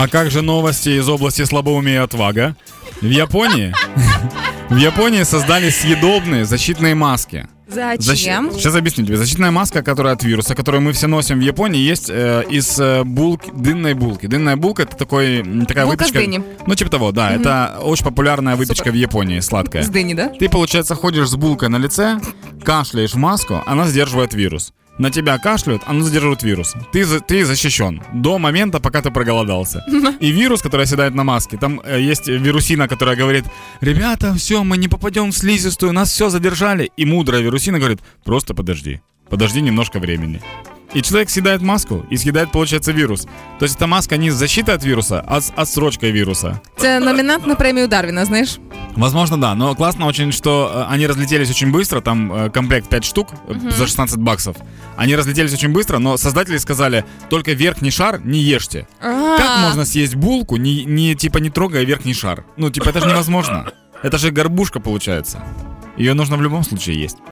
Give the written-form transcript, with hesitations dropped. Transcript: А как же новости из области слабоумия и отвага? В Японии создали съедобные защитные маски. Зачем? Сейчас объясню тебе. Защитная маска, которая от вируса, которую мы все носим в Японии, есть из дынной булки. Дынная булка — это такая булка выпечка. Ну, типа того, да. Mm-hmm. Это очень популярная выпечка в Японии, сладкая. С дыни, да? Ты, получается, ходишь с булкой на лице, кашляешь в маску, она сдерживает вирус. На тебя кашляют, оно задерживает вирус. Ты защищен до момента, пока ты проголодался. И вирус, который оседает на маске, там есть вирусина, которая говорит: ребята, все, мы не попадем в слизистую, нас все задержали. И мудрая вирусина говорит: просто подожди немножко времени. И человек съедает маску, и съедает, получается, вирус. То есть эта маска не защита от вируса, а отсрочка вируса. Это номинант на премию Дарвина, знаешь? Возможно, да. Но классно очень, что они разлетелись очень быстро. Там комплект 5 штук за 16 баксов. Они разлетелись очень быстро, но создатели сказали: только верхний шар не ешьте. Как можно съесть булку, не трогая верхний шар? Ну, типа, это же невозможно. Это же горбушка получается. Ее нужно в любом случае есть.